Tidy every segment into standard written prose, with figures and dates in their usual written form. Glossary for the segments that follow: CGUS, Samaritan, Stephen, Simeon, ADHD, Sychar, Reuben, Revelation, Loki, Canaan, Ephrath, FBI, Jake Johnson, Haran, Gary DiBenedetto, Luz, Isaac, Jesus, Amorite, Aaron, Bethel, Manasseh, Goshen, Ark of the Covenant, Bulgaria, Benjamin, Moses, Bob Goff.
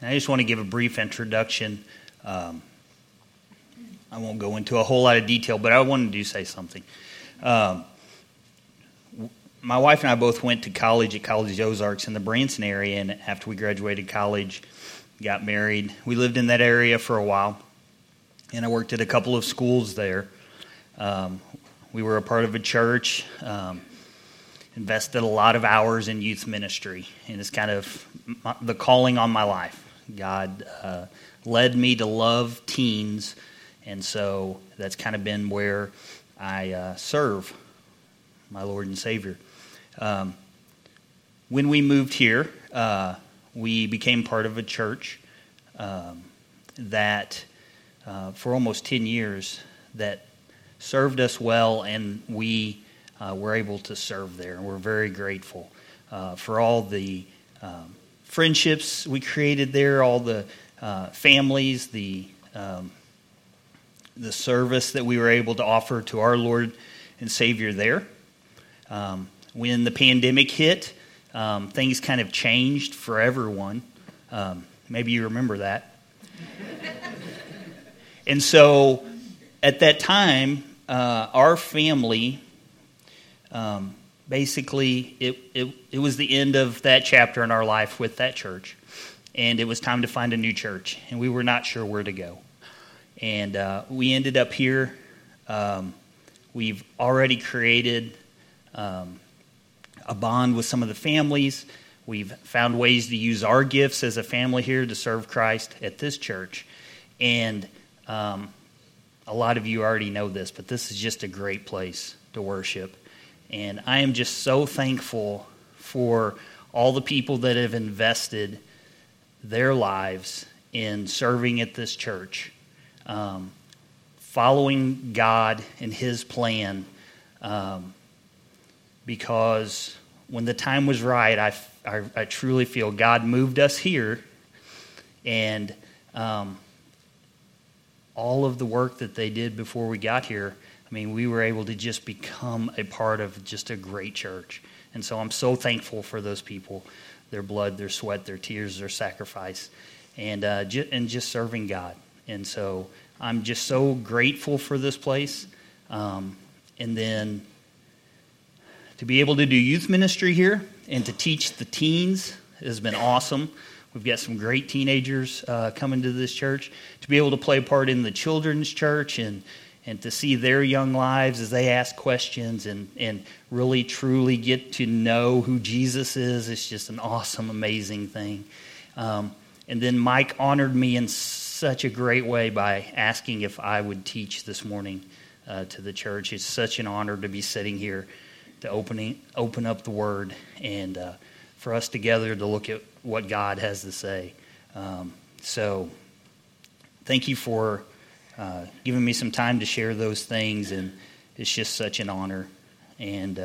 And I just want to give a brief introduction. I won't go into a whole lot of detail, but I wanted to say something. My wife and I both went to college at College of the Ozarks in the Branson area, and after we graduated college, got married, we lived in that area for a while, and I worked at a couple of schools there. We were a part of a church, invested a lot of hours in youth ministry, and it's kind of the calling on my life. God led me to love teens, and so that's kind of been where I serve my Lord and Savior. When we moved here, we became part of a church that for almost 10 years that served us well, and we were able to serve there. And we're very grateful for all the friendships we created there, all the families, the service that we were able to offer to our Lord and Savior there. When the pandemic hit, things kind of changed for everyone. Maybe you remember that. And so at that time, our family, basically, it was the end of that chapter in our life with that church, and it was time to find a new church, and we were not sure where to go. And we ended up here. We've already created a bond with some of the families. We've found ways to use our gifts as a family here to serve Christ at this church. And a lot of you already know this, but this is just a great place to worship. And I am just so thankful for all the people that have invested their lives in serving at this church, following God and His plan, because when the time was right, I truly feel God moved us here, and all of the work that they did before we got here, I mean, we were able to just become a part of just a great church. And so I'm so thankful for those people, their blood, their sweat, their tears, their sacrifice, and just serving God. And so I'm just so grateful for this place. And then to be able to do youth ministry here and to teach the teens has been awesome. We've got some great teenagers coming to this church. To be able to play a part in the children's church and to see their young lives as they ask questions and really truly get to know who Jesus is, it's just an awesome, amazing thing. And then Mike honored me in such a great way by asking if I would teach this morning to the church. It's such an honor to be sitting here to open up the Word, and for us together to look at what God has to say. So thank you for giving me some time to share those things, and it's just such an honor. And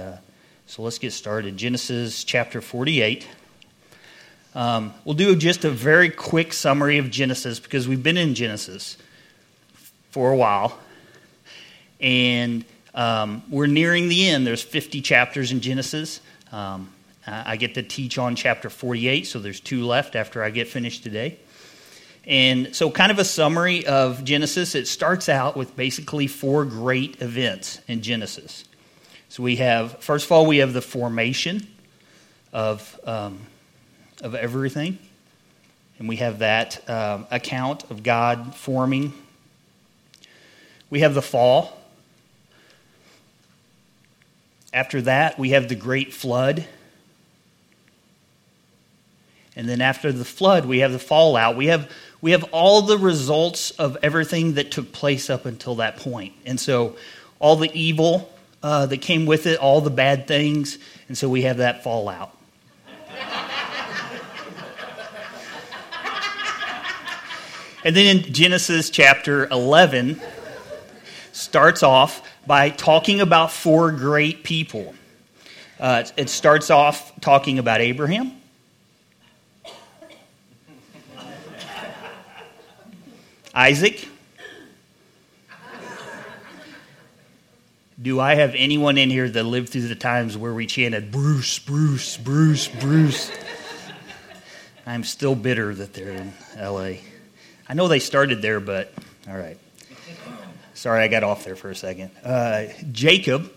so let's get started. Genesis chapter 48. We'll do just a very quick summary of Genesis, because we've been in Genesis for a while, and we're nearing the end. There's 50 chapters in Genesis. I get to teach on chapter 48, so there's 2 left after I get finished today. And so kind of a summary of Genesis. It starts out with basically 4 great events in Genesis. So we have, first of all, we have the formation of everything. And we have that account of God forming. We have the fall. After that, we have the great flood. And then after the flood, we have the fallout. We have all the results of everything that took place up until that point. And so all the evil that came with it, all the bad things, and so we have that fallout. And then in Genesis chapter 11 starts off by talking about 4 great people. It starts off talking about Abraham. Isaac. Do I have anyone in here that lived through the times where we chanted, Bruce, Bruce, Bruce, Bruce? I'm still bitter that they're in L.A. I know they started there, but all right. Sorry, I got off there for a second. Jacob.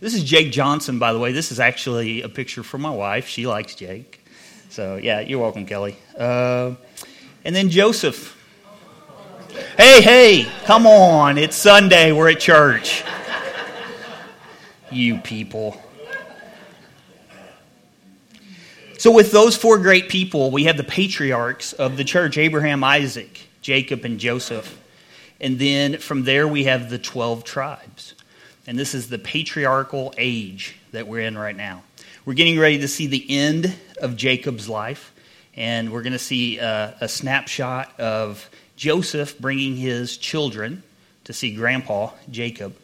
This is Jake Johnson, by the way. This is actually a picture from my wife. She likes Jake. So, yeah, you're welcome, Kelly. And then Joseph. Hey, come on. It's Sunday. We're at church. You people. So with those four great people, we have the patriarchs of the church, Abraham, Isaac, Jacob, and Joseph. And then from there we have the 12 tribes. And this is the patriarchal age that we're in right now. We're getting ready to see the end of Jacob's life. And we're going to see a snapshot of Joseph bringing his children to see Grandpa Jacob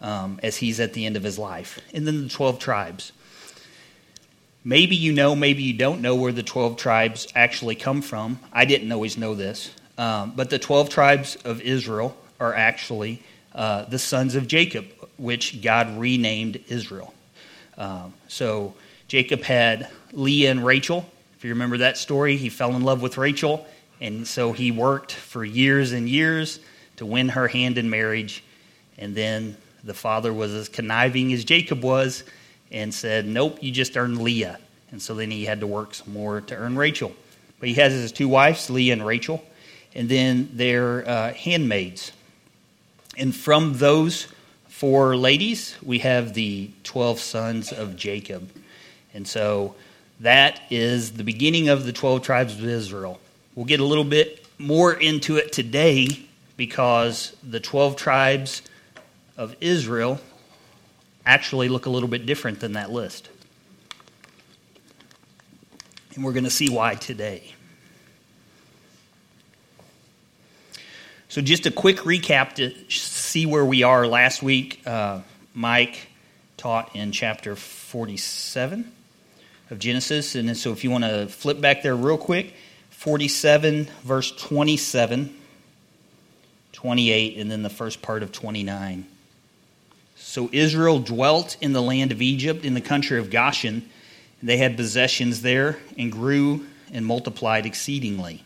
as he's at the end of his life. And then the 12 tribes. Maybe you know, maybe you don't know where the 12 tribes actually come from. I didn't always know this. But the 12 tribes of Israel are actually the sons of Jacob, which God renamed Israel. So Jacob had Leah and Rachel. If you remember that story, he fell in love with Rachel. And so he worked for years and years to win her hand in marriage. And then the father was as conniving as Jacob was and said, nope, you just earned Leah. And so then he had to work some more to earn Rachel. But he has his two wives, Leah and Rachel, and then their handmaids. And from those four ladies, we have the 12 sons of Jacob. And so that is the beginning of the 12 tribes of Israel. We'll get a little bit more into it today because the 12 tribes of Israel actually look a little bit different than that list. And we're going to see why today. So just a quick recap to see where we are. Last week, Mike taught in chapter 47 of Genesis. And so if you want to flip back there real quick, 47, verse 27, 28, and then the first part of 29. So Israel dwelt in the land of Egypt, in the country of Goshen. They had possessions there and grew and multiplied exceedingly.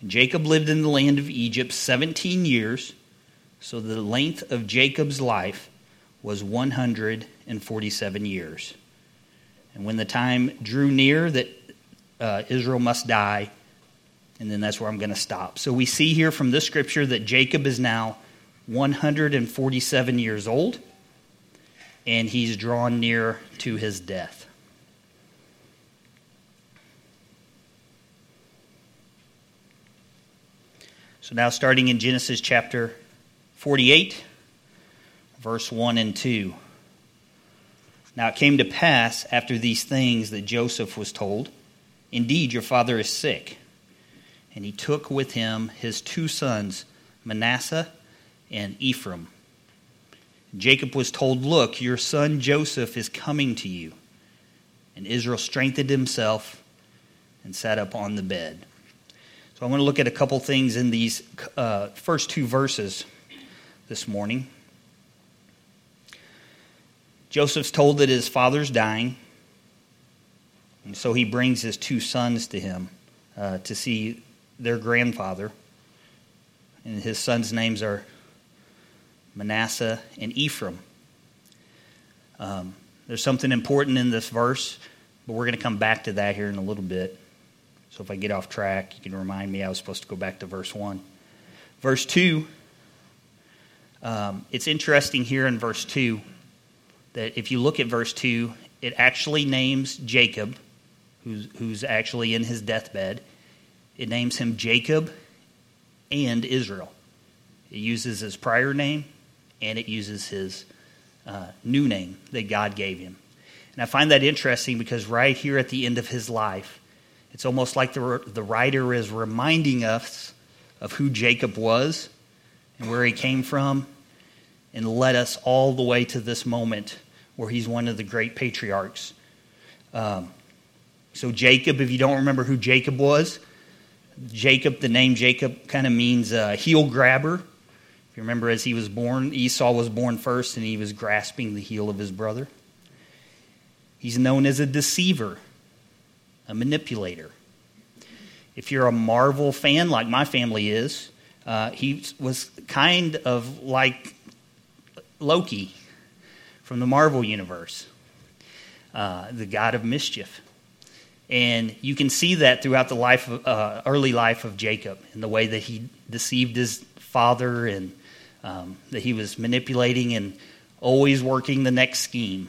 And Jacob lived in the land of Egypt 17 years, so the length of Jacob's life was 147 years. And when the time drew near that Israel must die, and then that's where I'm going to stop. So we see here from this scripture that Jacob is now 147 years old, and he's drawn near to his death. So now starting in Genesis chapter 48, verse 1 and 2. Now it came to pass after these things that Joseph was told, "Indeed, your father is sick." And he took with him his two sons, Manasseh and Ephraim. Jacob was told, "Look, your son Joseph is coming to you." And Israel strengthened himself and sat up on the bed. So I'm going to look at a couple things in these first two verses this morning. Joseph's told that his father's dying, and so he brings his two sons to him to see their grandfather. And his sons' names are Manasseh and Ephraim. There's something important in this verse, but we're going to come back to that here in a little bit. So if I get off track, you can remind me I was supposed to go back to verse 1. Verse 2, it's interesting here in verse 2 that if you look at verse 2, it actually names Jacob, who's actually in his deathbed. It names him Jacob and Israel. It uses his prior name, and it uses his new name that God gave him. And I find that interesting because right here at the end of his life, it's almost like the writer is reminding us of who Jacob was and where he came from and led us all the way to this moment where he's one of the great patriarchs. So Jacob, if you don't remember who Jacob was, Jacob, the name Jacob kind of means heel grabber. If you remember, as he was born, Esau was born first and he was grasping the heel of his brother. He's known as a deceiver. a manipulator. If you're a Marvel fan, like my family is, he was kind of like Loki from the Marvel universe, the god of mischief. And you can see that throughout the life, early life of Jacob, and the way that he deceived his father, and that he was manipulating and always working the next scheme.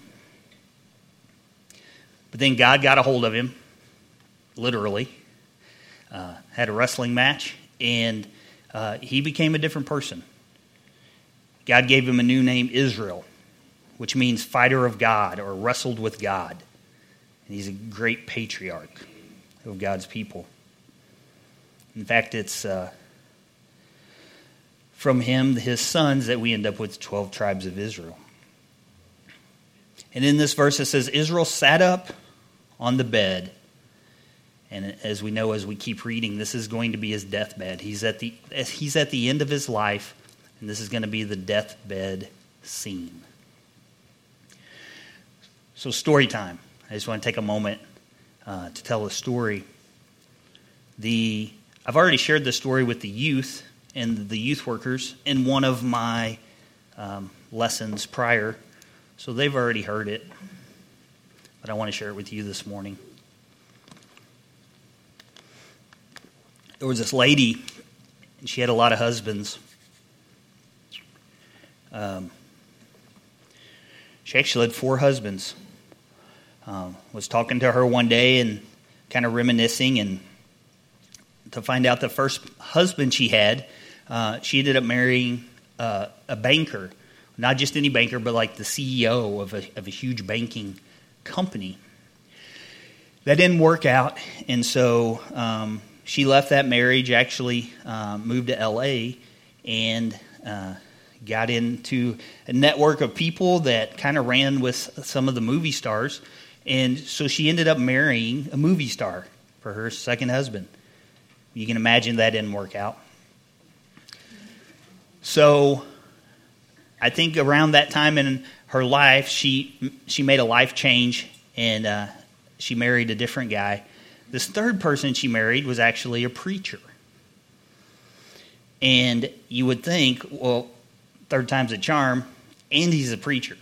But then God got a hold of him, literally, had a wrestling match, and he became a different person. God gave him a new name, Israel, which means fighter of God or wrestled with God. And he's a great patriarch of God's people. In fact, it's from him, his sons, that we end up with 12 tribes of Israel. And in this verse it says, Israel sat up on the bed. And as we know, as we keep reading, this is going to be his deathbed. He's at the end of his life, and this is going to be the deathbed scene. So story time. I just want to take a moment to tell a story. I've already shared this story with the youth and the youth workers in one of my lessons prior, so they've already heard it, but I want to share it with you this morning. There was this lady, and she had a lot of husbands. She actually had 4 husbands. Was talking to her one day and kind of reminiscing, and to find out the first husband she had, she ended up marrying a banker. Not just any banker, but like the CEO of a huge banking company. That didn't work out, and so she left that marriage, actually moved to L.A., and got into a network of people that kind of ran with some of the movie stars. And so she ended up marrying a movie star for her second husband. You can imagine that didn't work out. So I think around that time in her life, she made a life change, and she married a different guy. This third person she married was actually a preacher. And you would think, well, third time's a charm, and he's a preacher.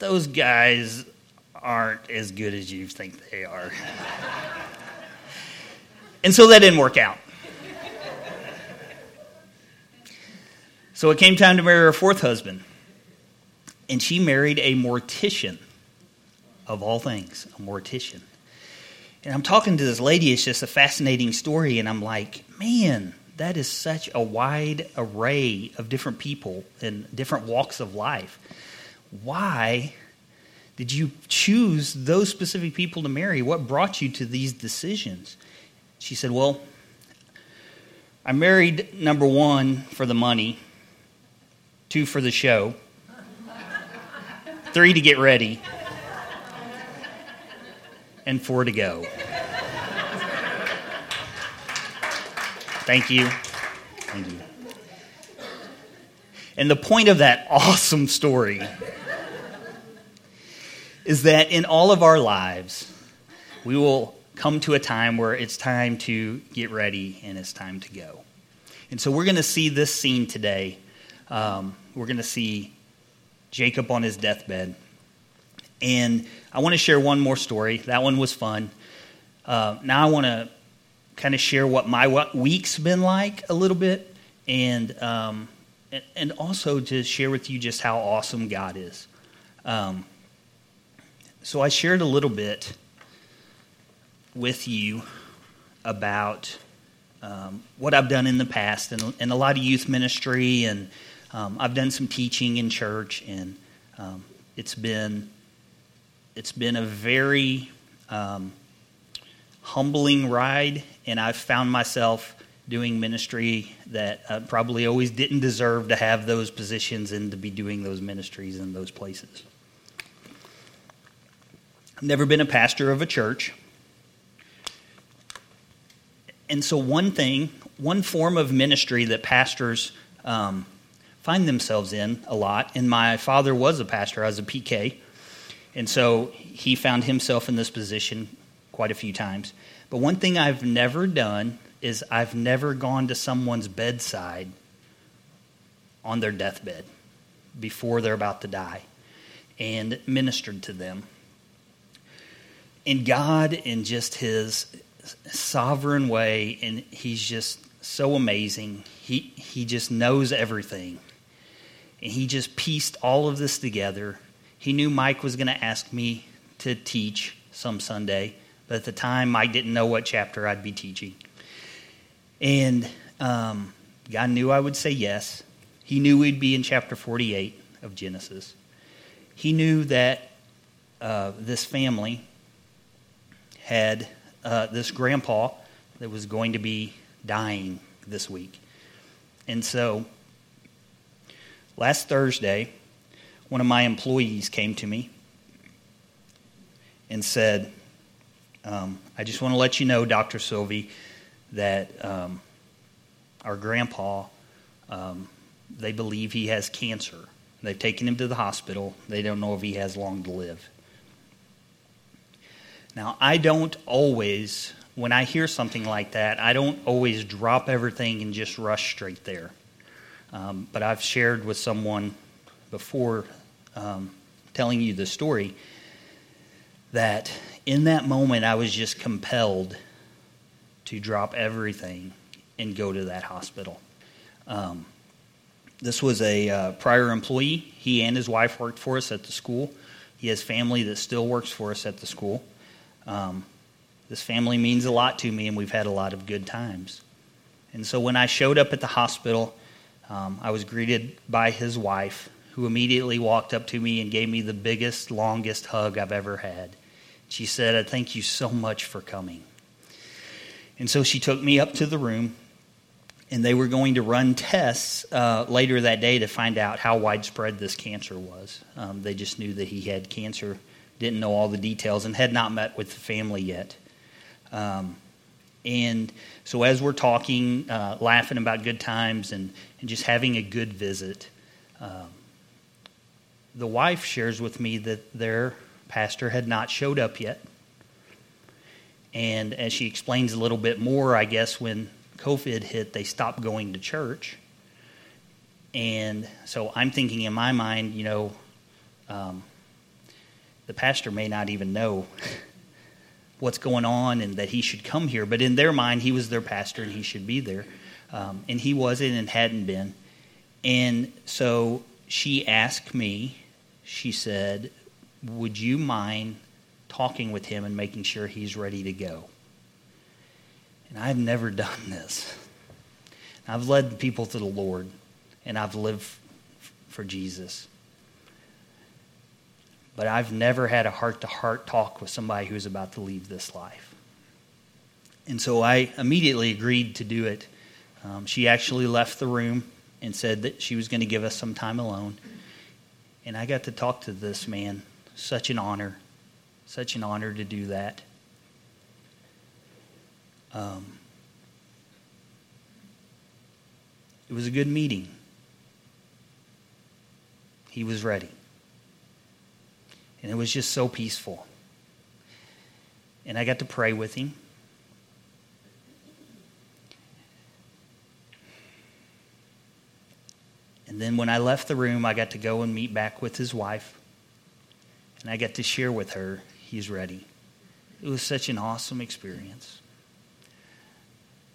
Those guys aren't as good as you think they are. And so that didn't work out. So it came time to marry her fourth husband. And she married a mortician, of all things, a mortician. And I'm talking to this lady, it's just a fascinating story, and I'm like, man, that is such a wide array of different people and different walks of life. Why did you choose those specific people to marry? What brought you to these decisions? She said, well, I married number 1 for the money, 2 for the show, 3 to get ready, and 4 to go. Thank you. Thank you. And the point of that awesome story is that in all of our lives, we will come to a time where it's time to get ready and it's time to go. And so we're going to see this scene today. We're going to see Jacob on his deathbed. And I want to share one more story. That one was fun. Now I want to kind of share what my week's been like a little bit, and also to share with you just how awesome God is. So I shared a little bit with you about what I've done in the past, and a lot of youth ministry, and I've done some teaching in church, and it's been a very humbling ride, and I've found myself doing ministry that I probably always didn't deserve to have those positions and to be doing those ministries in those places. I've never been a pastor of a church. And so one form of ministry that pastors find themselves in a lot, and my father was a pastor, I was a PK, And so he found himself in this position quite a few times. But one thing I've never done is I've never gone to someone's bedside on their deathbed before they're about to die and ministered to them. And God, in just his sovereign way, and he's just so amazing. He just knows everything. And he just pieced all of this together. He knew Mike was going to ask me to teach some Sunday, but at the time, Mike didn't know what chapter I'd be teaching. And God knew I would say yes. He knew we'd be in chapter 48 of Genesis. He knew that this family had this grandpa that was going to be dying this week. And so last Thursday, one of my employees came to me and said, I just want to let you know, Dr. Sylvie, that our grandpa, they believe he has cancer. They've taken him to the hospital. They don't know if he has long to live. Now, I don't always, when I hear something like that, I don't always drop everything and just rush straight there. But I've shared with someone before telling you the story that in that moment I was just compelled to drop everything and go to that hospital. This was a prior employee. He and his wife worked for us at the school. He has family that still works for us at the school. This family means a lot to me, and we've had a lot of good times. And so when I showed up at the hospital, I was greeted by his wife, who immediately walked up to me and gave me the biggest, longest hug I've ever had. She said, "I thank you so much for coming." And so she took me up to the room, and they were going to run tests later that day to find out how widespread this cancer was. They just knew that he had cancer, didn't know all the details, and had not met with the family yet. And so as we're talking, laughing about good times and just having a good visit, the wife shares with me that their pastor had not showed up yet. And as she explains a little bit more, I guess when COVID hit, they stopped going to church. And so I'm thinking in my mind, you know, the pastor may not even know what's going on and that he should come here. But in their mind, he was their pastor and he should be there. And he wasn't and hadn't been. And so she asked me, she said, "Would you mind talking with him and making sure he's ready to go?" And I've never done this. I've led people to the Lord, and I've lived for Jesus. But I've never had a heart-to-heart talk with somebody who's about to leave this life. And so I immediately agreed to do it. She actually left the room and said that she was going to give us some time alone. And I got to talk to this man. Such an honor. Such an honor to do that. It was a good meeting. He was ready. And it was just so peaceful. And I got to pray with him. And then when I left the room, I got to go and meet back with his wife. And I got to share with her, "He's ready." It was such an awesome experience.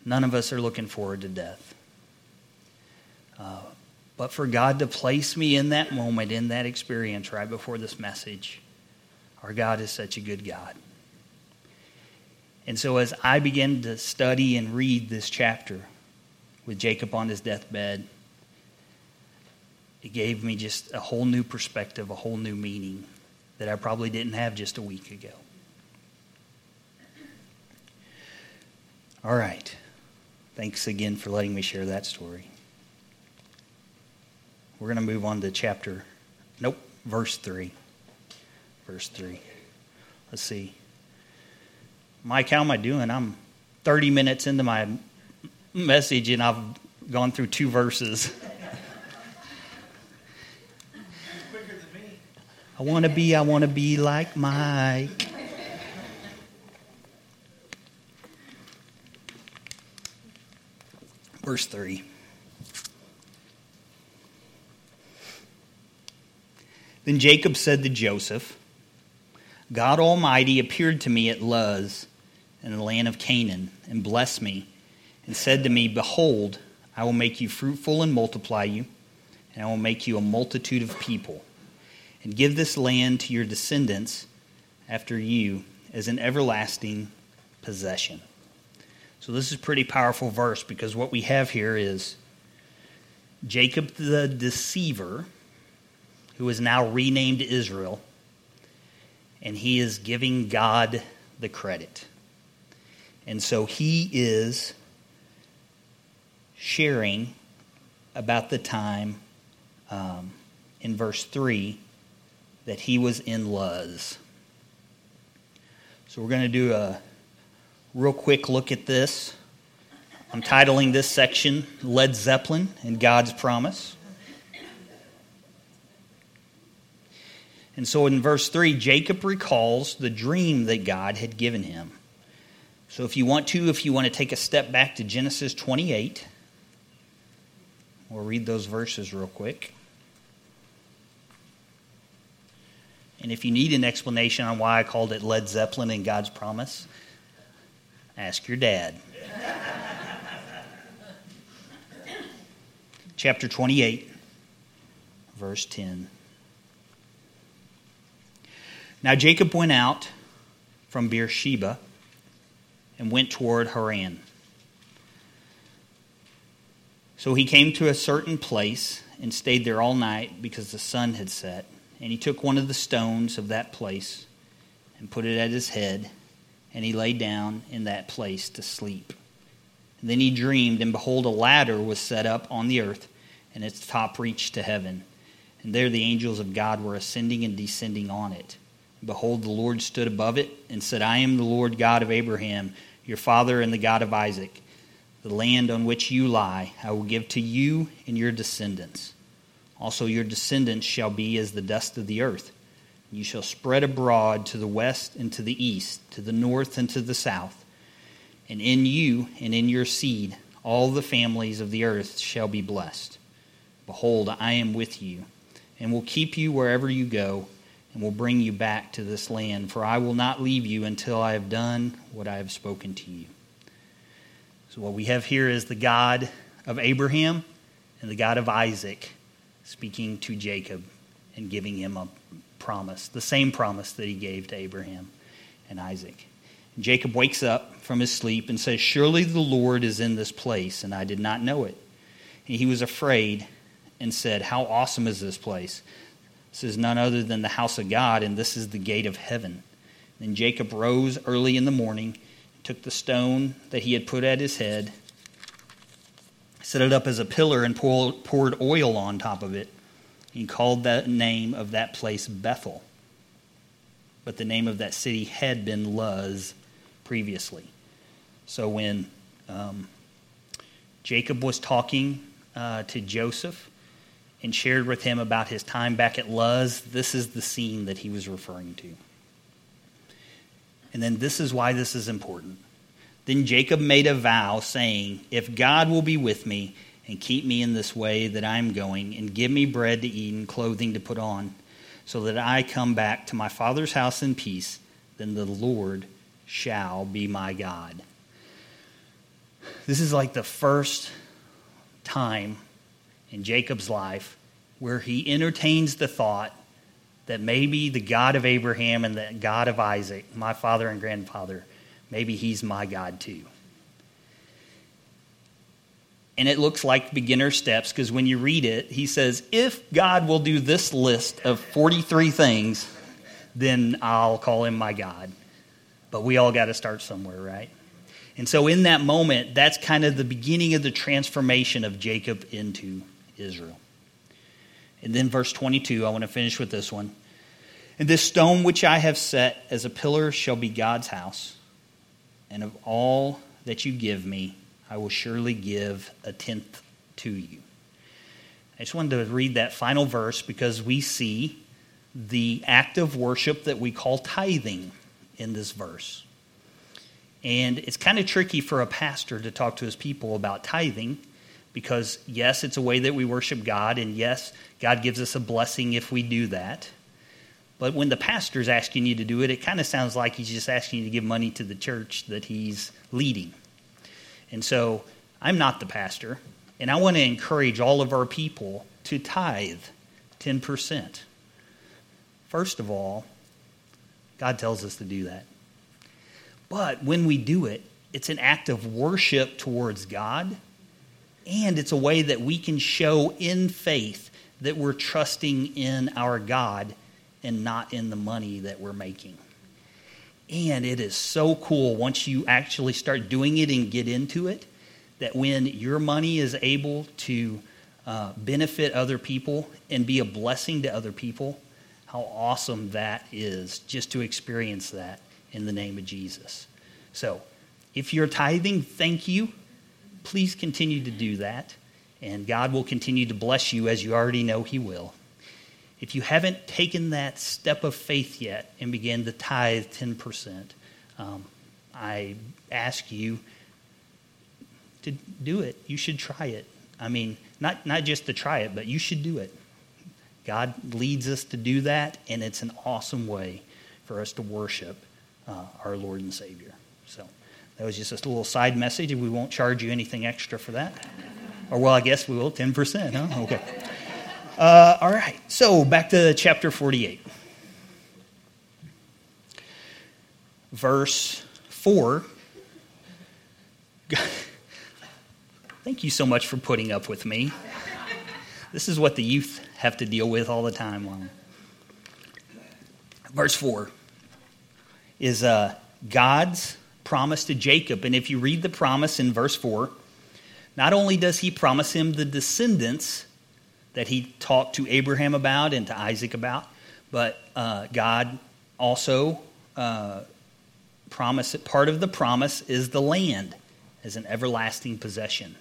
None of us are looking forward to death. But for God to place me in that moment, in that experience right before this message, our God is such a good God. And so as I began to study and read this chapter with Jacob on his deathbed, it gave me just a whole new perspective, a whole new meaning that I probably didn't have just a week ago. All right. Thanks again for letting me share that story. We're going to move on to verse 3. Verse 3. Let's see. Mike, how am I doing? I'm 30 minutes into my message, and I've gone through 2 verses. You're quicker than me. I want to be like Mike. Verse 3. Then Jacob said to Joseph, God Almighty appeared to me at Luz in the land of Canaan and blessed me and said to me, behold, I will make you fruitful and multiply you, and I will make you a multitude of people, and give this land to your descendants after you as an everlasting possession. So this is a pretty powerful verse, because what we have here is Jacob the deceiver, who is now renamed Israel, and he is giving God the credit. And so he is sharing about the time in verse 3 that he was in Luz. So we're going to do a real quick look at this. I'm titling this section, Led Zeppelin and God's Promise. And so in verse 3, Jacob recalls the dream that God had given him. So if you want to take a step back to Genesis 28, we'll read those verses real quick. And if you need an explanation on why I called it Led Zeppelin and God's Promise, ask your dad. Chapter 28, verse 10. Now Jacob went out from Beersheba and went toward Haran. So he came to a certain place and stayed there all night, because the sun had set. And he took one of the stones of that place and put it at his head, and he lay down in that place to sleep. And then he dreamed, and behold, a ladder was set up on the earth, and its top reached to heaven. And there the angels of God were ascending and descending on it. Behold, the Lord stood above it and said, I am the Lord God of Abraham, your father, and the God of Isaac. The land on which you lie I will give to you and your descendants. Also your descendants shall be as the dust of the earth. You shall spread abroad to the west and to the east, to the north and to the south. And in you and in your seed all the families of the earth shall be blessed. Behold, I am with you, and will keep you wherever you go, and will bring you back to this land, for I will not leave you until I have done what I have spoken to you. So what we have here is the God of Abraham and the God of Isaac speaking to Jacob and giving him a promise, the same promise that he gave to Abraham and Isaac. And Jacob wakes up from his sleep and says, surely the Lord is in this place, and I did not know it. And he was afraid and said, how awesome is this place? This is none other than the house of God, and this is the gate of heaven. Then Jacob rose early in the morning, took the stone that he had put at his head, set it up as a pillar, and poured oil on top of it. He called the name of that place Bethel. But the name of that city had been Luz previously. So when Jacob was talking to Joseph and shared with him about his time back at Luz, this is the scene that he was referring to. And then this is why this is important. Then Jacob made a vow, saying, if God will be with me and keep me in this way that I am going, and give me bread to eat and clothing to put on, so that I come back to my father's house in peace, then the Lord shall be my God. This is like the first time in Jacob's life where he entertains the thought that maybe the God of Abraham and the God of Isaac, my father and grandfather, maybe he's my God too. And it looks like beginner steps, because when you read it, he says, if God will do this list of 43 things, then I'll call him my God. But we all got to start somewhere, right? And so in that moment, that's kind of the beginning of the transformation of Jacob into Israel. And then verse 22, I want to finish with this one. And this stone which I have set as a pillar shall be God's house, and of all that you give me, I will surely give a tenth to you. I just wanted to read that final verse, because we see the act of worship that we call tithing in this verse. And it's kind of tricky for a pastor to talk to his people about tithing because, yes, it's a way that we worship God, and yes, God gives us a blessing if we do that. But when the pastor's asking you to do it, it kind of sounds like he's just asking you to give money to the church that he's leading. And so I'm not the pastor, and I want to encourage all of our people to tithe 10%. First of all, God tells us to do that. But when we do it, it's an act of worship towards God, and it's a way that we can show in faith that we're trusting in our God and not in the money that we're making. And it is so cool once you actually start doing it and get into it, that when your money is able to benefit other people and be a blessing to other people, how awesome that is just to experience that in the name of Jesus. So if you're tithing, thank you. Please continue to do that, and God will continue to bless you as you already know he will. If you haven't taken that step of faith yet and began to tithe 10%, I ask you to do it. You should try it. I mean, not just to try it, but you should do it. God leads us to do that, and it's an awesome way for us to worship our Lord and Savior. So that was just a little side message, and we won't charge you anything extra for that. Or, well, I guess we will, 10%, huh? Okay. All right, so back to chapter 48. Verse 4. Thank you so much for putting up with me. This is what the youth have to deal with all the time. Verse 4 is God's promise to Jacob. And if you read the promise in verse 4, not only does he promise him the descendants that he talked to Abraham about and to Isaac about, but God also promised that part of the promise is the land as an everlasting possession.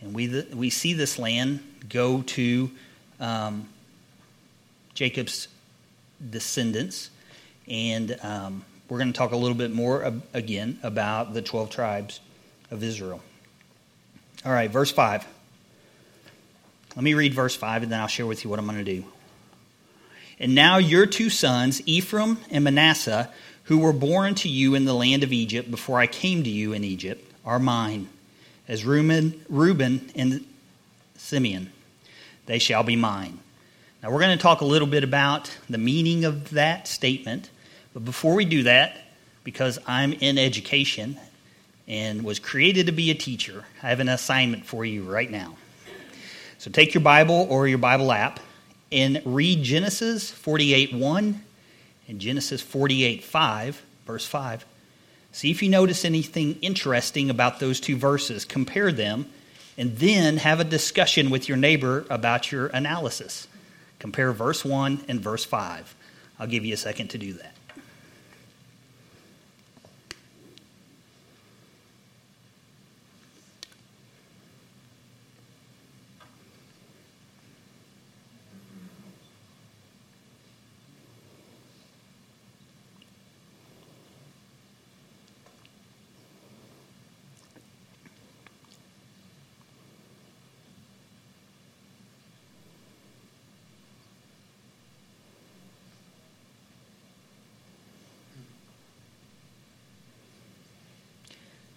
And we see this land go to Jacob's descendants, and we're going to talk a little bit more again about the 12 tribes of Israel. All right, verse 5. Let me read verse 5, and then I'll share with you what I'm going to do. And now your two sons, Ephraim and Manasseh, who were born to you in the land of Egypt before I came to you in Egypt, are mine. As Reuben and Simeon, they shall be mine. Now we're going to talk a little bit about the meaning of that statement. But before we do that, because I'm in education and was created to be a teacher, I have an assignment for you right now. So take your Bible or your Bible app and read Genesis 48:1 and Genesis 48:5, verse 5. See if you notice anything interesting about those two verses. Compare them, and then have a discussion with your neighbor about your analysis. Compare verse 1 and verse 5. I'll give you a second to do that.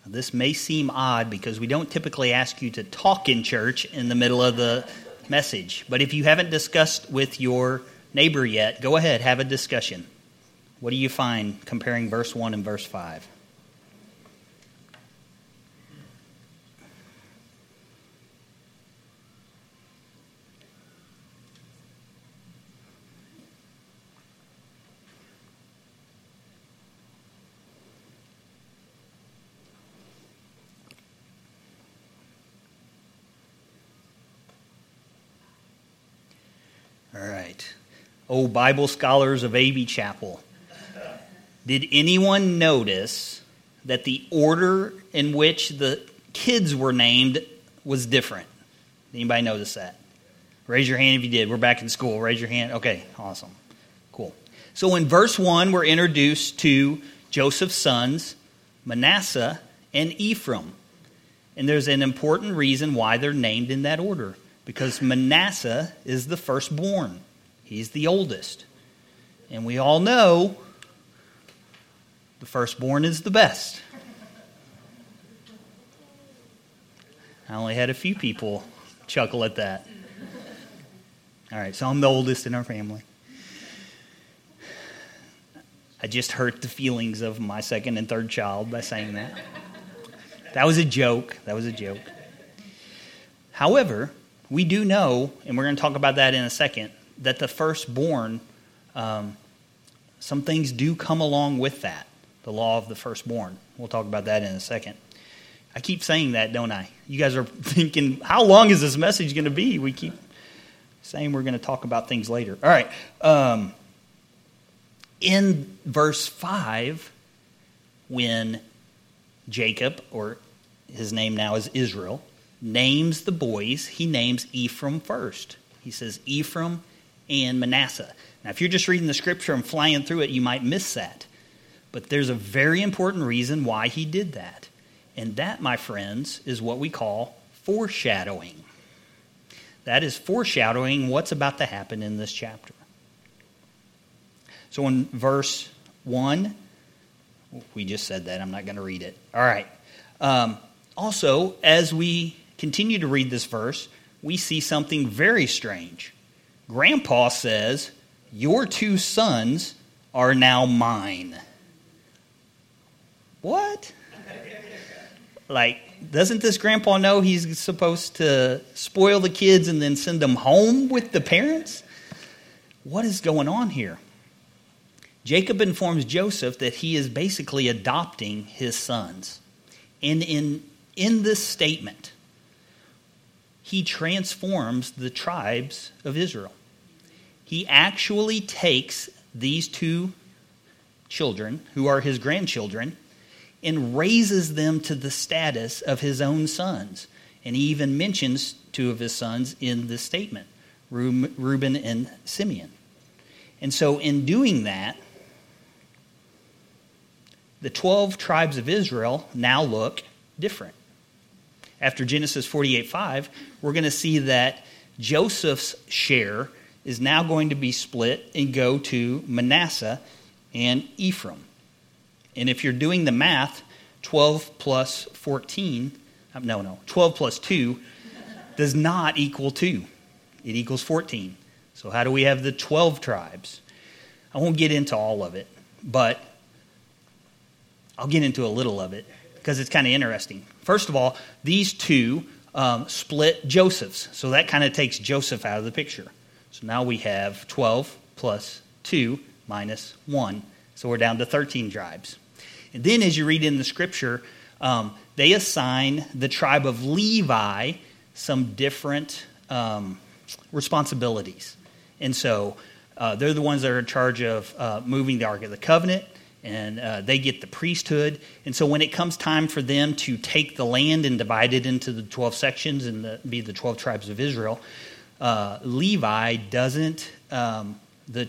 This may seem odd because we don't typically ask you to talk in church in the middle of the message. But if you haven't discussed with your neighbor yet, go ahead, have a discussion. What do you find comparing verse 1 and verse 5? Oh, Bible scholars of AB Chapel, did anyone notice that the order in which the kids were named was different? Anybody notice that? Raise your hand if you did. We're back in school. Raise your hand. Okay, awesome. Cool. So in verse 1, we're introduced to Joseph's sons, Manasseh and Ephraim. And there's an important reason why they're named in that order, because Manasseh is the firstborn. He's the oldest. And we all know the firstborn is the best. I only had a few people chuckle at that. All right, so I'm the oldest in our family. I just hurt the feelings of my second and third child by saying that. That was a joke. That was a joke. However, we do know, and we're going to talk about that in a second, that the firstborn, some things do come along with that, the law of the firstborn. We'll talk about that in a second. I keep saying that, don't I? You guys are thinking, how long is this message going to be? We keep saying we're going to talk about things later. All right. In verse 5, when Jacob, or his name now is Israel, names the boys, he names Ephraim first. He says Ephraim and Manasseh. Now, if you're just reading the scripture and flying through it, you might miss that. But there's a very important reason why he did that. And that, my friends, is what we call foreshadowing. That is foreshadowing what's about to happen in this chapter. So in verse 1, we just said that. I'm not going to read it. All right. Also, as we continue to read this verse, we see something very strange. Grandpa says, "Your two sons are now mine." What? Like, doesn't this grandpa know he's supposed to spoil the kids and then send them home with the parents? What is going on here? Jacob informs Joseph that he is basically adopting his sons. And in this statement, he transforms the tribes of Israel. He actually takes these two children, who are his grandchildren, and raises them to the status of his own sons. And he even mentions two of his sons in this statement, Reuben and Simeon. And so in doing that, the 12 tribes of Israel now look different. After Genesis 48:5, we're going to see that Joseph's share is now going to be split and go to Manasseh and Ephraim. And if you're doing the math, 12 plus 2 does not equal 2. It equals 14. So how do we have the 12 tribes? I won't get into all of it, but I'll get into a little of it because it's kind of interesting. First of all, these two split Joseph's, so that kind of takes Joseph out of the picture. So now we have 12 plus 2 minus 1, so we're down to 13 tribes. And then as you read in the scripture, they assign the tribe of Levi some different responsibilities. And so they're the ones that are in charge of moving the Ark of the Covenant, and they get the priesthood. And so when it comes time for them to take the land and divide it into the 12 sections and be the 12 tribes of Israel, the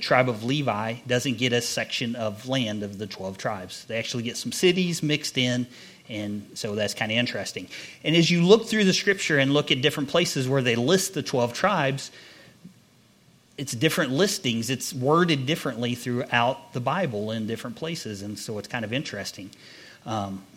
tribe of Levi doesn't get a section of land of the 12 tribes. They actually get some cities mixed in, and so that's kind of interesting. And as you look through the scripture and look at different places where they list the 12 tribes, it's different listings. It's worded differently throughout the Bible in different places, and so it's kind of interesting.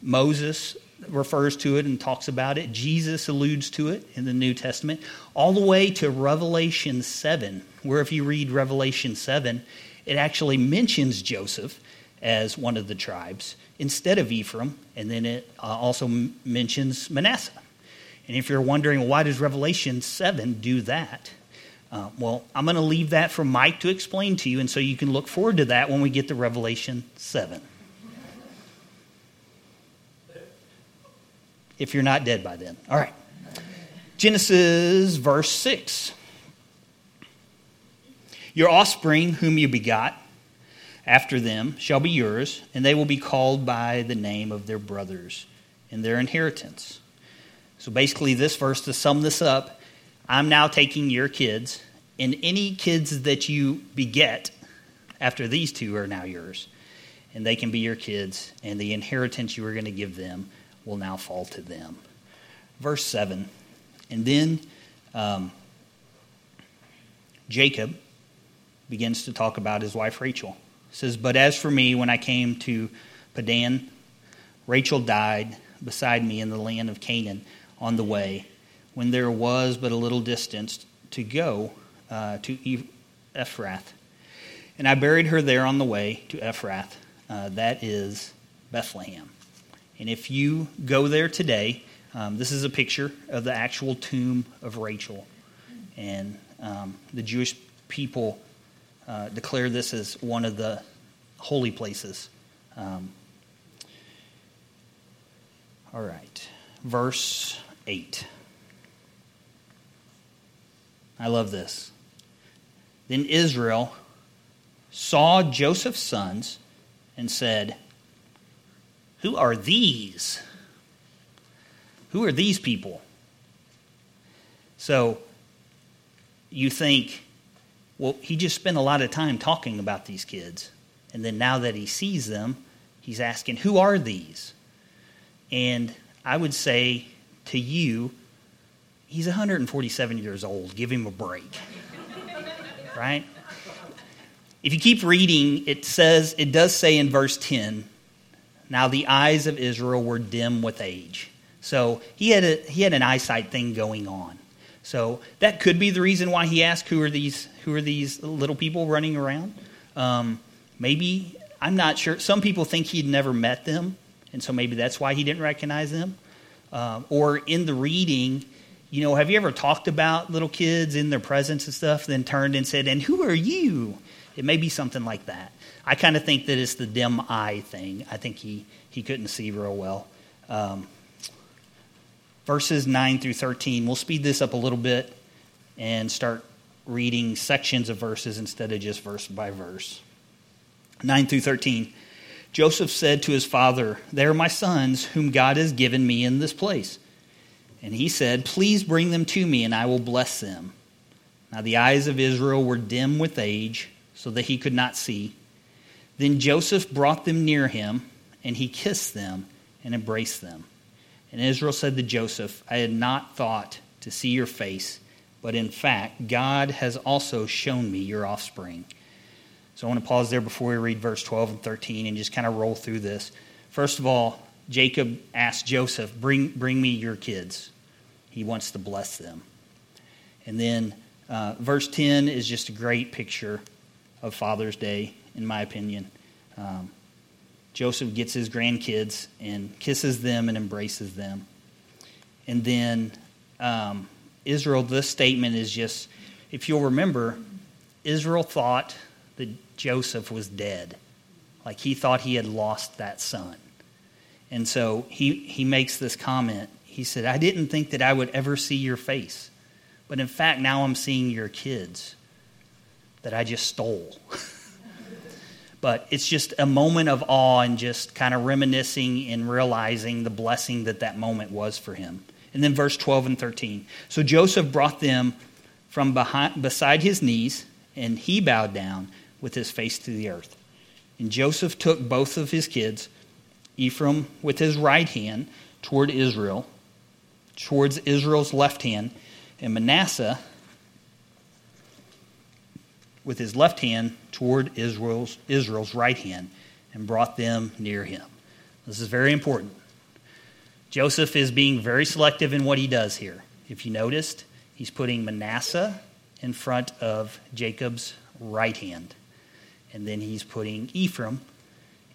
Moses refers to it and talks about it. Jesus alludes to it in the New Testament, all the way to Revelation 7, where if you read Revelation 7, it actually mentions Joseph as one of the tribes instead of Ephraim, and then it also mentions Manasseh. And if you're wondering, why does Revelation 7 do that? Well, I'm going to leave that for Mike to explain to you, and so you can look forward to that when we get to Revelation 7. If you're not dead by then. All right. Genesis verse 6. Your offspring whom you begot after them shall be yours, and they will be called by the name of their brothers and their inheritance. So basically this verse, to sum this up, I'm now taking your kids, and any kids that you beget after these two are now yours, and they can be your kids, and the inheritance you were going to give them will now fall to them. Verse 7, and then Jacob begins to talk about his wife Rachel. It says, but as for me, when I came to Padan, Rachel died beside me in the land of Canaan on the way, when there was but a little distance to go to Ephrath. And I buried her there on the way to Ephrath, that is Bethlehem. And if you go there today, this is a picture of the actual tomb of Rachel. And the Jewish people declare this as one of the holy places. All right, verse 8. I love this. Then Israel saw Joseph's sons and said, who are these? Who are these people? So you think, well, he just spent a lot of time talking about these kids. And then now that he sees them, he's asking, who are these? And I would say to you, he's 147 years old. Give him a break. Right? If you keep reading, it does say in verse 10, now the eyes of Israel were dim with age. So he had an eyesight thing going on. So that could be the reason why he asked, who are these little people running around? Maybe, I'm not sure. Some people think he'd never met them, and so maybe that's why he didn't recognize them. Or in the reading, you know, have you ever talked about little kids in their presence and stuff, then turned and said, and who are you? It may be something like that. I kind of think that it's the dim eye thing. I think he couldn't see real well. Verses 9 through 13. We'll speed this up a little bit and start reading sections of verses instead of just verse by verse. 9 through 13. Joseph said to his father, they are my sons whom God has given me in this place. And he said, please bring them to me and I will bless them. Now the eyes of Israel were dim with age, so that he could not see. Then Joseph brought them near him, and he kissed them and embraced them. And Israel said to Joseph, I had not thought to see your face, but in fact, God has also shown me your offspring. So I want to pause there before we read verse 12 and 13 and just kind of roll through this. First of all, Jacob asked Joseph, bring me your kids. He wants to bless them. And then verse 10 is just a great picture of Father's Day, in my opinion. Joseph gets his grandkids and kisses them and embraces them. And then Israel, this statement is just, if you'll remember, Israel thought that Joseph was dead. Like he thought he had lost that son. And so he makes this comment. He said, I didn't think that I would ever see your face. But in fact, now I'm seeing your kids that I just stole. But it's just a moment of awe and just kind of reminiscing and realizing the blessing that moment was for him. And then verse 12 and 13. So Joseph brought them from beside his knees, and he bowed down with his face to the earth. And Joseph took both of his kids, Ephraim with his right hand towards Israel's left hand, and Manasseh with his left hand toward Israel's right hand, and brought them near him. This is very important. Joseph is being very selective in what he does here. If you noticed, he's putting Manasseh in front of Jacob's right hand, and then he's putting Ephraim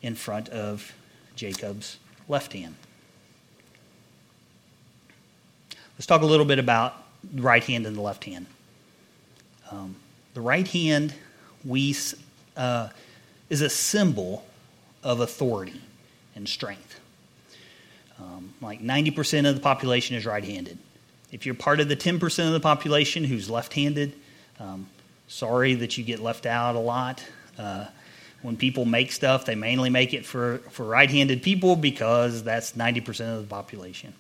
in front of Jacob's left hand. Let's talk a little bit about the right hand and the left hand. The right hand is a symbol of authority and strength. Like 90% of the population is right-handed. If you're part of the 10% of the population who's left-handed, sorry that you get left out a lot. When people make stuff, they mainly make it for right-handed people because that's 90% of the population.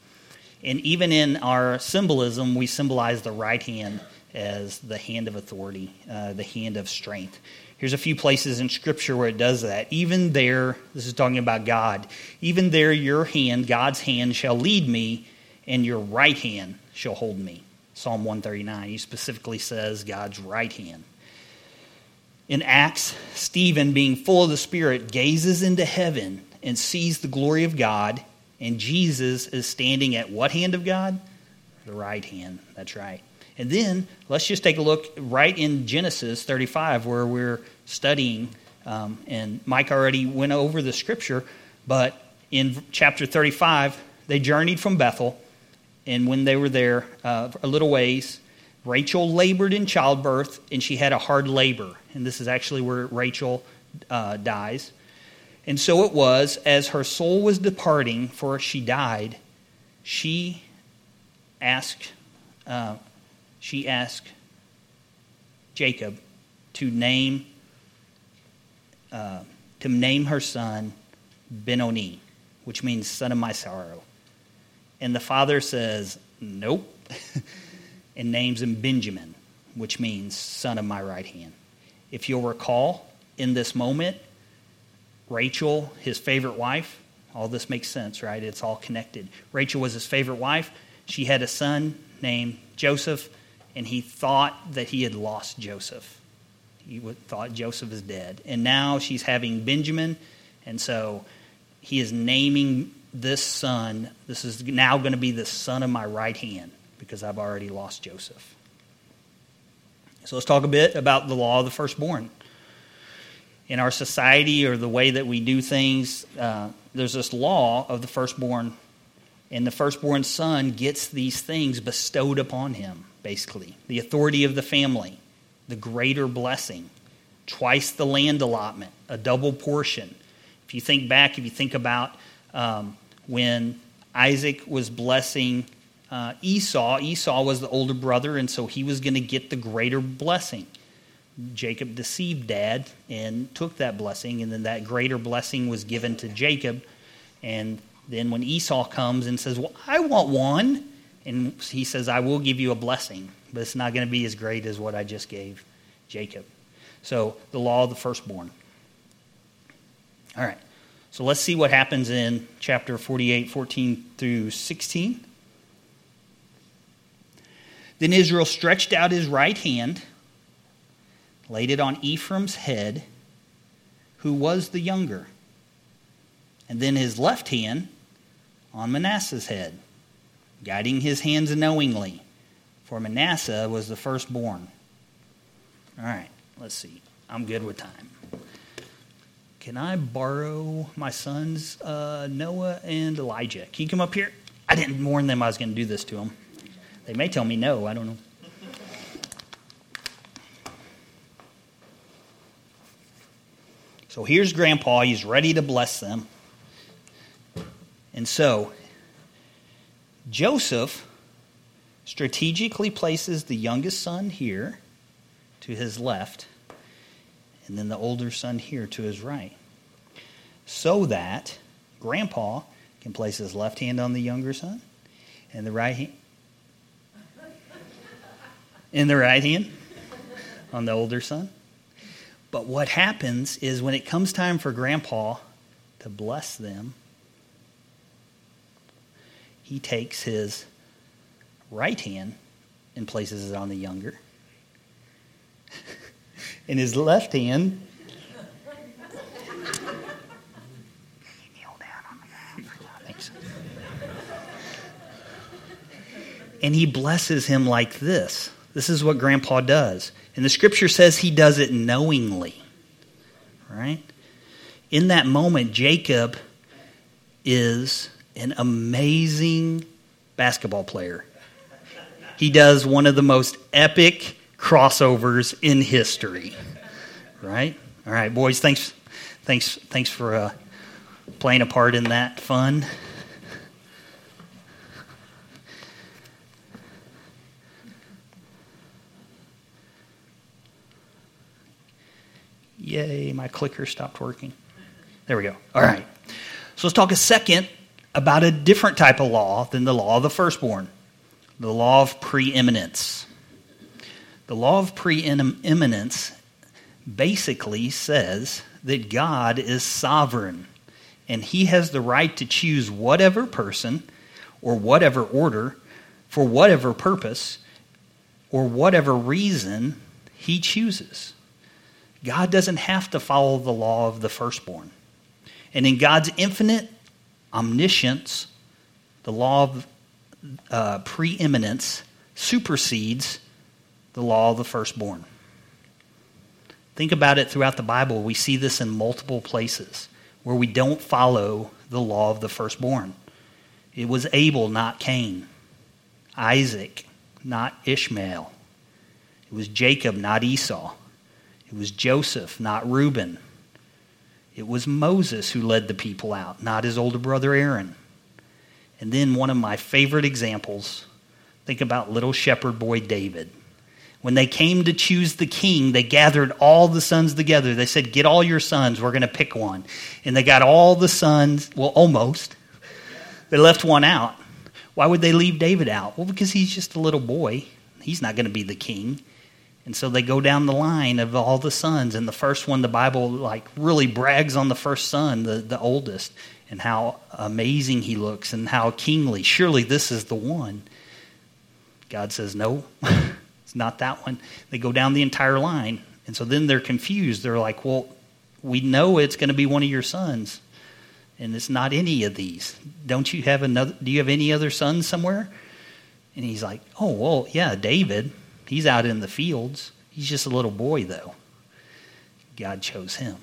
And even in our symbolism, we symbolize the right hand as the hand of authority, the hand of strength. Here's a few places in Scripture where it does that. Even there, this is talking about God, even there your hand, God's hand, shall lead me, and your right hand shall hold me. Psalm 139, he specifically says God's right hand. In Acts, Stephen, being full of the Spirit, gazes into heaven and sees the glory of God, and Jesus is standing at what hand of God? The right hand, that's right. And then, let's just take a look right in Genesis 35, where we're studying, and Mike already went over the scripture, but in chapter 35, they journeyed from Bethel, and when they were there a little ways, Rachel labored in childbirth, and she had a hard labor. And this is actually where Rachel dies. And so it was, as her soul was departing, for she died, she asked Jacob to name her son Benoni, which means son of my sorrow. And the father says, nope, and names him Benjamin, which means son of my right hand. If you'll recall, in this moment, Rachel, his favorite wife, all this makes sense, right? It's all connected. Rachel was his favorite wife. She had a son named Joseph, and he thought that he had lost Joseph. He thought Joseph is dead. And now she's having Benjamin, and so he is naming this son. This is now going to be the son of my right hand, because I've already lost Joseph. So let's talk a bit about the law of the firstborn. In our society, or the way that we do things, there's this law of the firstborn, and the firstborn son gets these things bestowed upon him, basically. The authority of the family, the greater blessing, twice the land allotment, a double portion. If you think back, when Isaac was blessing Esau was the older brother, and so he was going to get the greater blessing. Jacob deceived dad and took that blessing, and then that greater blessing was given to Jacob. And then when Esau comes and says, well, I want one, and he says, I will give you a blessing, but it's not going to be as great as what I just gave Jacob. So the law of the firstborn. All right, so let's see what happens in chapter 48, 14 through 16. Then Israel stretched out his right hand, laid it on Ephraim's head, who was the younger, and then his left hand on Manasseh's head, guiding his hands knowingly, for Manasseh was the firstborn. All right, let's see. I'm good with time. Can I borrow my sons, Noah and Elijah? Can you come up here? I didn't warn them I was going to do this to them. They may tell me no, I don't know. So here's Grandpa, he's ready to bless them. And so, Joseph strategically places the youngest son here to his left, and then the older son here to his right, so that Grandpa can place his left hand on the younger son and the right hand. In the right hand on the older son. But what happens is when it comes time for Grandpa to bless them, he takes his right hand and places it on the younger. And his left hand... And he blesses him like this. This is what Grandpa does. And the scripture says he does it knowingly, right? In that moment, Jacob is an amazing basketball player. He does one of the most epic crossovers in history, right? All right, boys, thanks for playing a part in that fun. Yay, my clicker stopped working. There we go. All right. So let's talk a second about a different type of law than the law of the firstborn, the law of preeminence. The law of preeminence basically says that God is sovereign, and he has the right to choose whatever person or whatever order for whatever purpose or whatever reason he chooses. God doesn't have to follow the law of the firstborn. And in God's infinite omniscience, the law of preeminence supersedes the law of the firstborn. Think about it throughout the Bible. We see this in multiple places where we don't follow the law of the firstborn. It was Abel, not Cain. Isaac, not Ishmael. It was Jacob, not Esau. It was Joseph, not Reuben. It was Moses who led the people out, not his older brother Aaron. And then one of my favorite examples, think about little shepherd boy David. When they came to choose the king, they gathered all the sons together. They said, get all your sons, we're going to pick one. And they got all the sons, well, almost. They left one out. Why would they leave David out? Well, because he's just a little boy. He's not going to be the king. And so they go down the line of all the sons, and the first one, the Bible like really brags on the first son, the oldest, and how amazing he looks and how kingly. Surely this is the one. God says, no, it's not that one. They go down the entire line, and so then they're confused. They're like, well, we know it's going to be one of your sons, and it's not any of these. Don't you have another? Do you have any other sons somewhere? And he's like, oh, well, yeah, David. He's out in the fields. He's just a little boy, though. God chose him.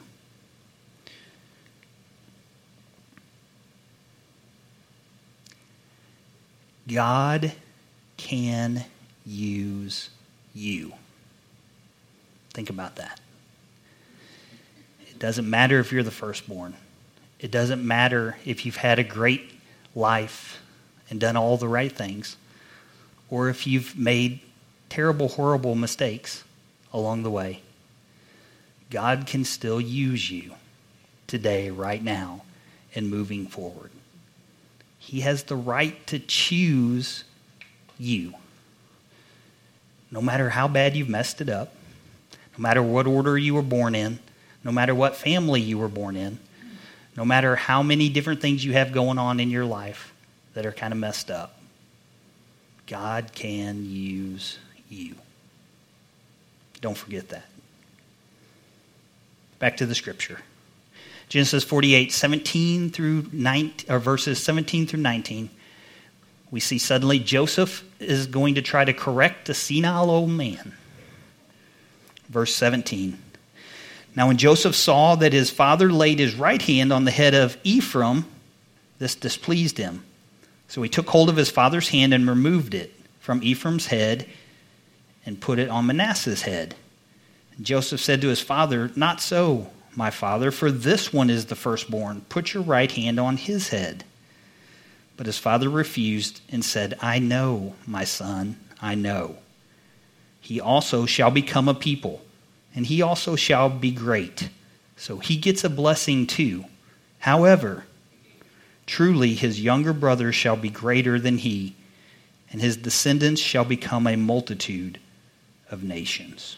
God can use you. Think about that. It doesn't matter if you're the firstborn. It doesn't matter if you've had a great life and done all the right things, or if you've made terrible, horrible mistakes along the way. God can still use you today, right now, and moving forward. He has the right to choose you. No matter how bad you've messed it up, no matter what order you were born in, no matter what family you were born in, no matter how many different things you have going on in your life that are kind of messed up, God can use you. Don't forget that. Back to the scripture. Genesis 48, 17 through 19, or verses 17 through 19. We see suddenly Joseph is going to try to correct a senile old man. Verse 17. Now when Joseph saw that his father laid his right hand on the head of Ephraim, this displeased him. So he took hold of his father's hand and removed it from Ephraim's head and put it on Manasseh's head. And Joseph said to his father, not so, my father, for this one is the firstborn. Put your right hand on his head. But his father refused and said, I know, my son, I know. He also shall become a people, and he also shall be great. So he gets a blessing too. However, truly his younger brother shall be greater than he, and his descendants shall become a multitude of nations.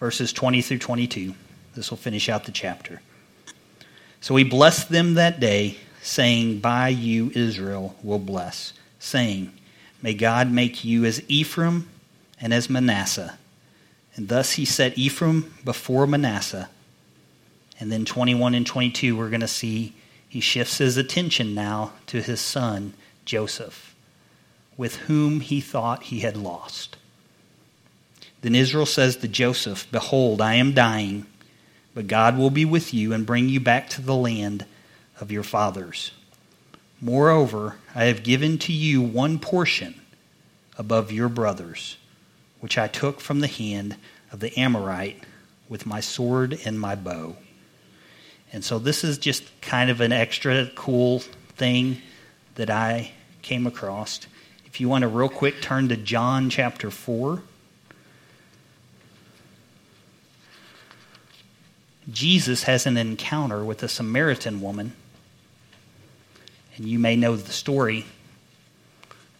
Verses 20 through 22. This will finish out the chapter. So he blessed them that day, saying, by you Israel will bless, saying, may God make you as Ephraim and as Manasseh. And thus he set Ephraim before Manasseh. And then 21 and 22, we're going to see he shifts his attention now to his son, Joseph, with whom he thought he had lost. Then Israel says to Joseph, behold, I am dying, but God will be with you and bring you back to the land of your fathers. Moreover, I have given to you one portion above your brothers, which I took from the hand of the Amorite with my sword and my bow. And so this is just kind of an extra cool thing that I came across. If you want to real quick turn to John chapter 4. Jesus has an encounter with a Samaritan woman. And you may know the story.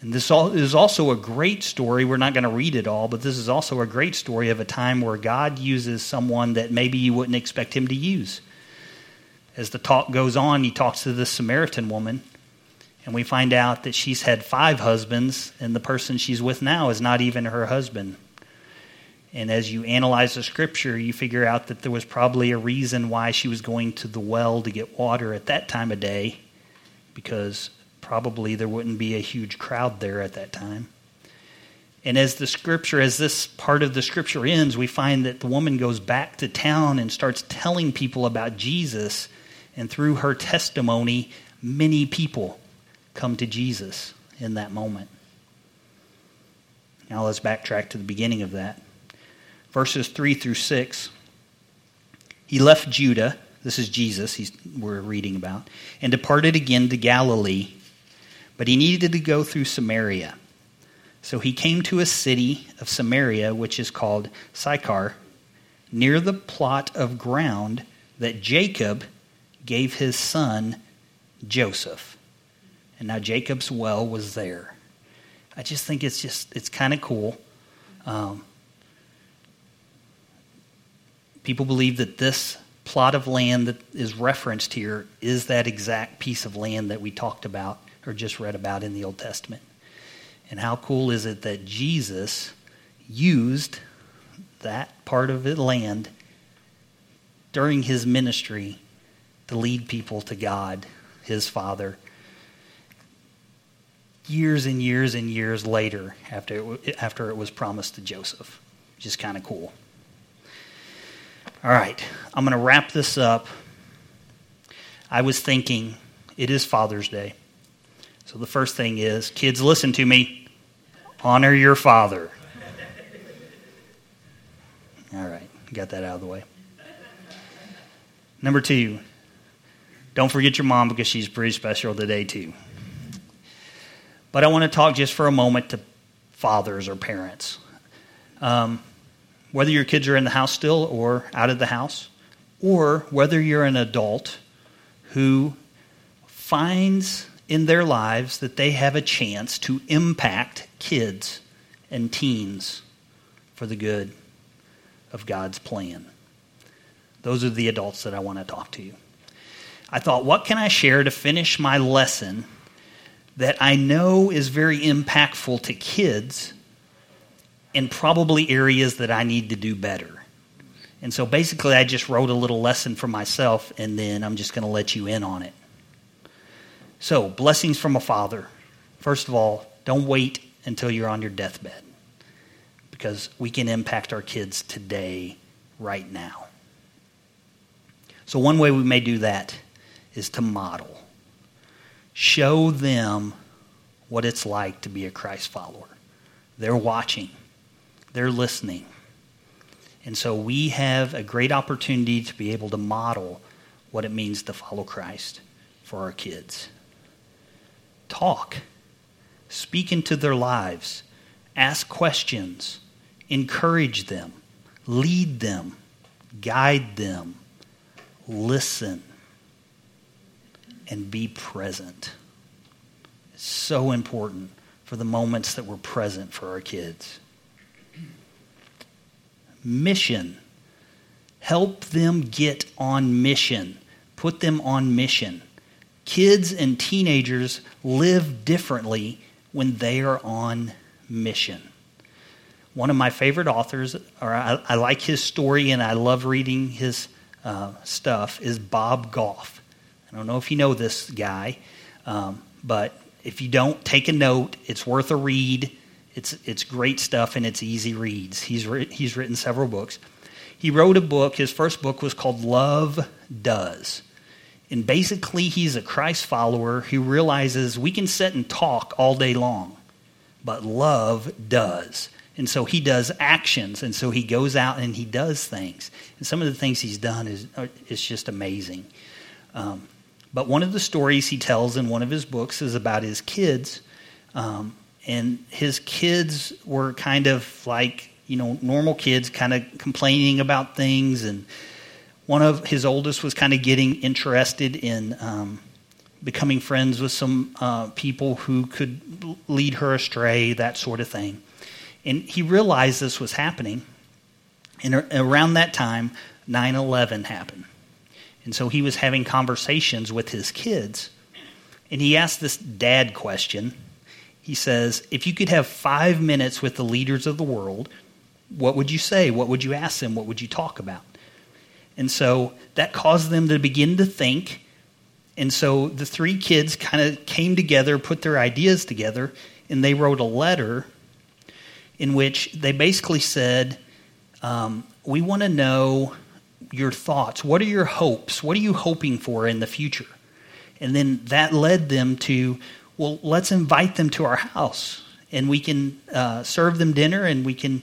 And this is also a great story. We're not going to read it all, but this is also a great story of a time where God uses someone that maybe you wouldn't expect him to use. As the talk goes on, he talks to this Samaritan woman, and we find out that she's had 5 husbands, and the person she's with now is not even her husband. And as you analyze the scripture, you figure out that there was probably a reason why she was going to the well to get water at that time of day, because probably there wouldn't be a huge crowd there at that time. And as this part of the scripture ends, we find that the woman goes back to town and starts telling people about Jesus, and through her testimony, many people come to Jesus in that moment. Now let's backtrack to the beginning of that. Verses 3 through 6. He left Judah, this is Jesus we're reading about, and departed again to Galilee, but he needed to go through Samaria. So he came to a city of Samaria, which is called Sychar, near the plot of ground that Jacob gave his son Joseph. And now Jacob's well was there. I just think it's kind of cool. People believe that this plot of land that is referenced here is that exact piece of land that we talked about or just read about in the Old Testament. And how cool is it that Jesus used that part of the land during his ministry to lead people to God, his Father, years and years and years later after it was promised to Joseph, which is kind of cool. All right, I'm going to wrap this up. I was thinking, it is Father's Day. So the first thing is, kids, listen to me. Honor your father. All right, got that out of the way. Number 2, don't forget your mom, because she's pretty special today too. But I want to talk just for a moment to fathers or parents. Whether your kids are in the house still or out of the house, or whether you're an adult who finds in their lives that they have a chance to impact kids and teens for the good of God's plan. Those are the adults that I want to talk to you. I thought, what can I share to finish my lesson that I know is very impactful to kids in probably areas that I need to do better? And so basically I just wrote a little lesson for myself, and then I'm just going to let you in on it. So, blessings from a father. First of all, don't wait until you're on your deathbed, because we can impact our kids today, right now. So one way we may do that is to model. Show them what it's like to be a Christ follower. They're watching. They're listening. And so we have a great opportunity to be able to model what it means to follow Christ for our kids. Talk. Speak into their lives. Ask questions. Encourage them. Lead them. Guide them. Listen. And be present. It's so important for the moments that we're present for our kids. Mission. Help them get on mission. Put them on mission. Kids and teenagers live differently when they are on mission. One of my favorite authors, or I like his story and I love reading his stuff, is Bob Goff. I don't know if you know this guy, but if you don't, take a note. It's worth a read. It's great stuff, and it's easy reads. He's written several books. He wrote a book. His first book was called Love Does. And basically, he's a Christ follower who realizes we can sit and talk all day long, but love does. And so he does actions, and so he goes out and he does things. And some of the things he's done is just amazing. But one of the stories he tells in one of his books is about his kids. And his kids were kind of like, normal kids, kind of complaining about things, and one of his oldest was kind of getting interested in becoming friends with some people who could lead her astray, that sort of thing. And he realized this was happening. And around that time, 9/11 happened. And so he was having conversations with his kids. And he asked this dad question. He says, if you could have 5 minutes with the leaders of the world, what would you say? What would you ask them? What would you talk about? And so that caused them to begin to think. And so the three kids kind of came together, put their ideas together, and they wrote a letter in which they basically said, we want to know your thoughts. What are your hopes? What are you hoping for in the future? And then that led them to, well, let's invite them to our house, and we can serve them dinner, and we can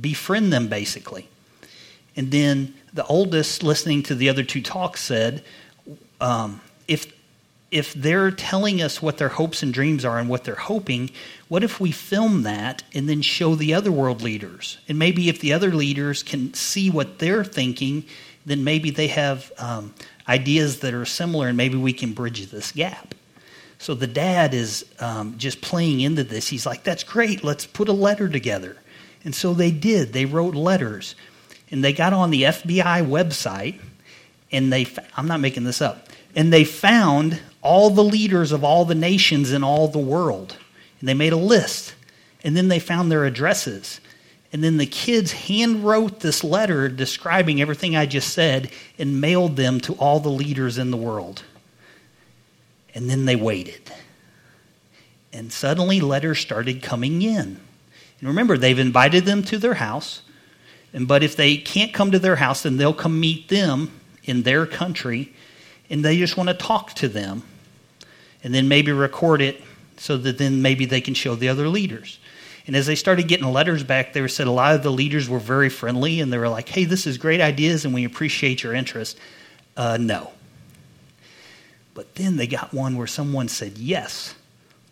befriend them, basically. And then the oldest, listening to the other two talks, said, if they're telling us what their hopes and dreams are and what they're hoping, what if we film that and then show the other world leaders? And maybe if the other leaders can see what they're thinking, then maybe they have ideas that are similar, and maybe we can bridge this gap. So the dad is just playing into this. He's like, that's great. Let's put a letter together. And so they did. They wrote letters. And they got on the FBI website, and I'm not making this up, and they found all the leaders of all the nations in all the world. And they made a list. And then they found their addresses. And then the kids handwrote this letter describing everything I just said and mailed them to all the leaders in the world. And then they waited. And suddenly letters started coming in. And remember, they've invited them to their house. But if they can't come to their house, then they'll come meet them in their country. And they just want to talk to them. And then maybe record it so that then maybe they can show the other leaders. And as they started getting letters back, they said a lot of the leaders were very friendly, and they were like, hey, this is great ideas, and we appreciate your interest. No. But then they got one where someone said yes.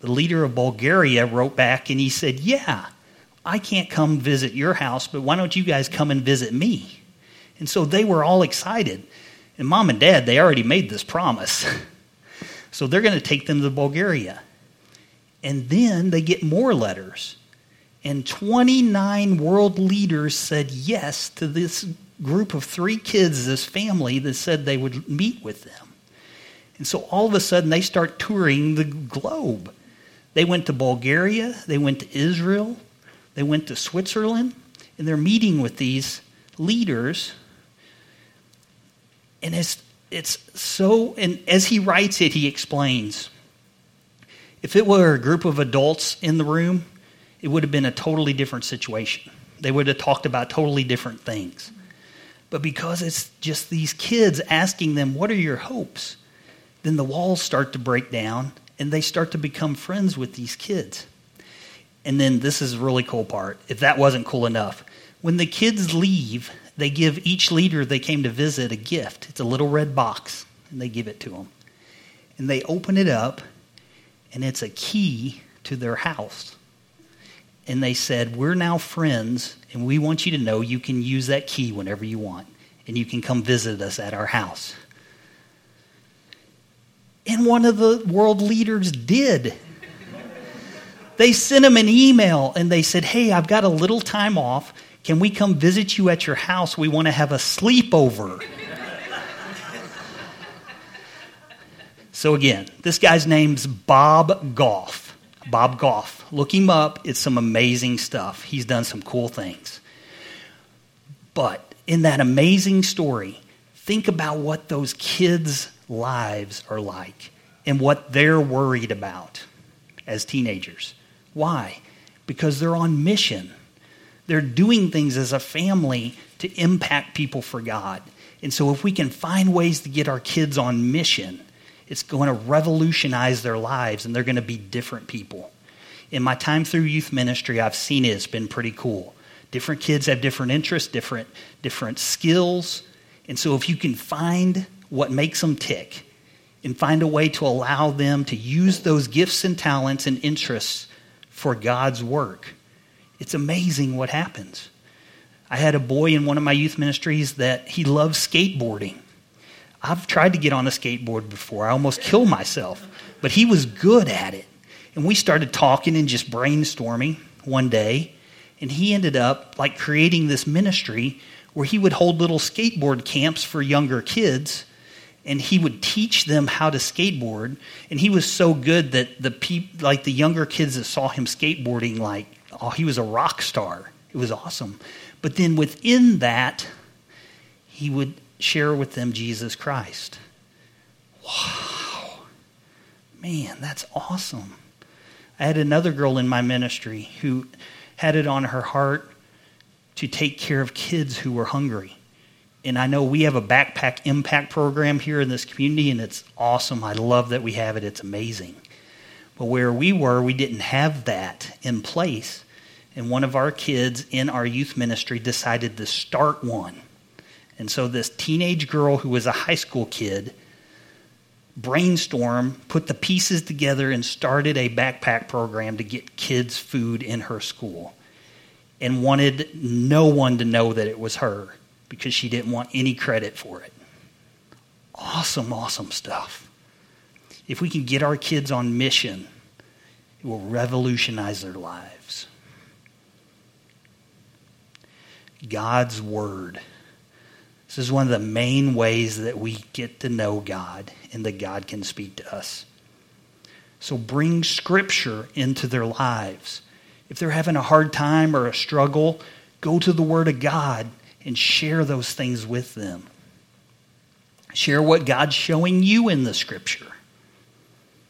The leader of Bulgaria wrote back, and he said, yeah, I can't come visit your house, but why don't you guys come and visit me? And so they were all excited. And Mom and Dad, they already made this promise. So they're going to take them to Bulgaria. And then they get more letters. And 29 world leaders said yes to this group of three kids, this family that said they would meet with them. And so all of a sudden, they start touring the globe. They went to Bulgaria. They went to Israel. They went to Switzerland. And they're meeting with these leaders. And it's so, and as he writes it, he explains, if it were a group of adults in the room, it would have been a totally different situation. They would have talked about totally different things. But because it's just these kids asking them, what are your hopes? Then the walls start to break down, and they start to become friends with these kids. And then this is a really cool part, if that wasn't cool enough. When the kids leave, they give each leader they came to visit a gift. It's a little red box, and they give it to them. And they open it up, and it's a key to their house. And they said, we're now friends, and we want you to know you can use that key whenever you want, and you can come visit us at our house. And one of the world leaders did. They sent him an email, and they said, hey, I've got a little time off. Can we come visit you at your house? We want to have a sleepover. So again, this guy's name's Bob Goff. Bob Goff. Look him up. It's some amazing stuff. He's done some cool things. But in that amazing story, think about what those kids' lives are like and what they're worried about as teenagers. Why? Because they're on mission. They're doing things as a family to impact people for God. And so if we can find ways to get our kids on mission, it's going to revolutionize their lives, and they're going to be different people. In my time through youth ministry, I've seen it. It's been pretty cool. Different kids have different interests, different skills. And so if you can find what makes them tick and find a way to allow them to use those gifts and talents and interests for God's work, it's amazing what happens. I had a boy in one of my youth ministries that he loves skateboarding. I've tried to get on a skateboard before. I almost killed myself. But he was good at it. And we started talking and just brainstorming one day. And he ended up like creating this ministry where he would hold little skateboard camps for younger kids. And he would teach them how to skateboard. And he was so good that the younger kids that saw him skateboarding, like, oh, he was a rock star. It was awesome. But then within that, he would share with them Jesus Christ. Wow. Man, that's awesome. I had another girl in my ministry who had it on her heart to take care of kids who were hungry. And I know we have a backpack impact program here in this community, and it's awesome. I love that we have it. It's amazing. But where we were, we didn't have that in place. And one of our kids in our youth ministry decided to start one. And so this teenage girl who was a high school kid brainstormed, put the pieces together, and started a backpack program to get kids food in her school, and wanted no one to know that it was her because she didn't want any credit for it. Awesome, awesome stuff. If we can get our kids on mission, it will revolutionize their lives. God's Word. This is one of the main ways that we get to know God and that God can speak to us. So bring Scripture into their lives. If they're having a hard time or a struggle, go to the Word of God and share those things with them. Share what God's showing you in the Scripture.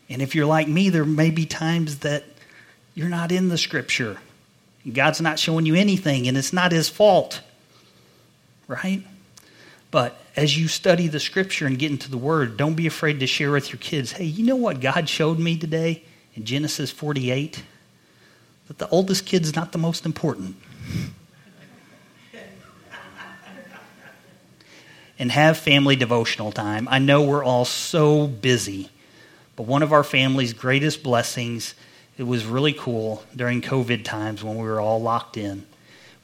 And if you're like me, there may be times that you're not in the Scripture. God's not showing you anything, and it's not His fault. Right? But as you study the Scripture and get into the Word, don't be afraid to share with your kids, hey, you know what God showed me today in Genesis 48? That the oldest kid's not the most important. And have family devotional time. I know we're all so busy, but one of our family's greatest blessings, it was really cool during COVID times when we were all locked in.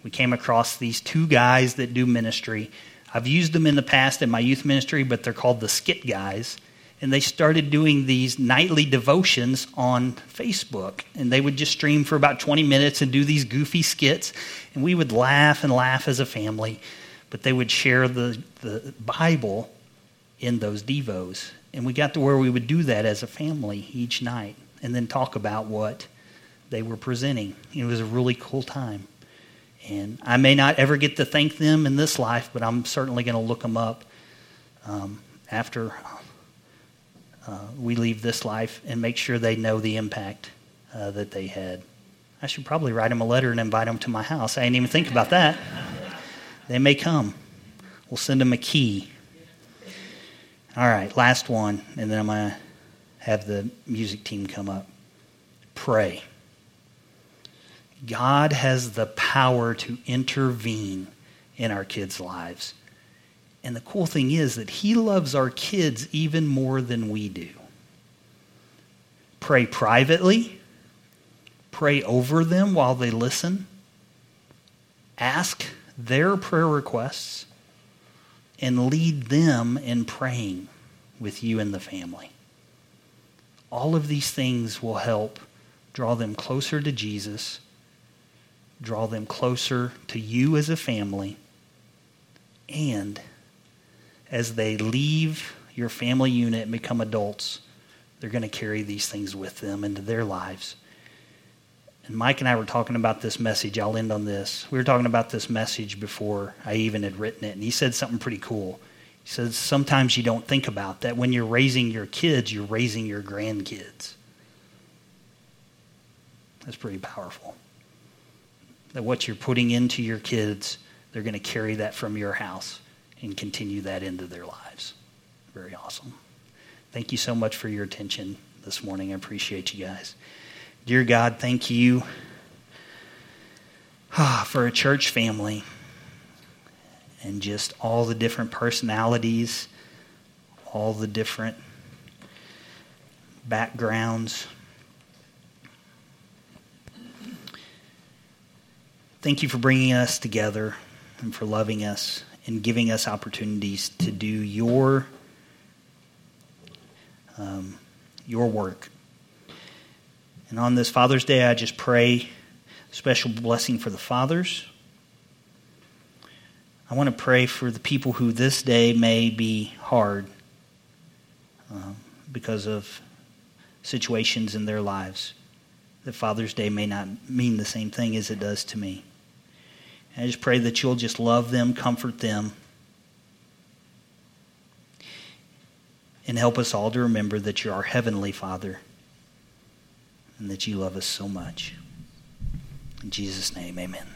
We came across these two guys that do ministry. I've used them in the past in my youth ministry, but they're called the Skit Guys. And they started doing these nightly devotions on Facebook. And they would just stream for about 20 minutes and do these goofy skits. And we would laugh and laugh as a family. But they would share the Bible in those devos. And we got to where we would do that as a family each night and then talk about what they were presenting. It was a really cool time. And I may not ever get to thank them in this life, but I'm certainly going to look them up after we leave this life and make sure they know the impact that they had. I should probably write them a letter and invite them to my house. I didn't even think about that. They may come. We'll send them a key. All right, last one, and then I'm going to have the music team come up. Pray. God has the power to intervene in our kids' lives. And the cool thing is that He loves our kids even more than we do. Pray privately. Pray over them while they listen. Ask their prayer requests. And lead them in praying with you and the family. All of these things will help draw them closer to Jesus. Draw them closer to you as a family. And as they leave your family unit and become adults, they're going to carry these things with them into their lives. And Mike and I were talking about this message. I'll end on this. We were talking about this message before I even had written it. And he said something pretty cool. He says, sometimes you don't think about that. When you're raising your kids, you're raising your grandkids. That's pretty powerful. That what you're putting into your kids, they're going to carry that from your house and continue that into their lives. Very awesome. Thank you so much for your attention this morning. I appreciate you guys. Dear God, thank you for a church family and just all the different personalities, all the different backgrounds. Thank you for bringing us together and for loving us and giving us opportunities to do your your work. And on this Father's Day, I just pray a special blessing for the fathers. I want to pray for the people who this day may be hard because of situations in their lives. That Father's Day may not mean the same thing as it does to me. And I just pray that you'll just love them, comfort them, and help us all to remember that you're our Heavenly Father and that you love us so much. In Jesus' name, amen.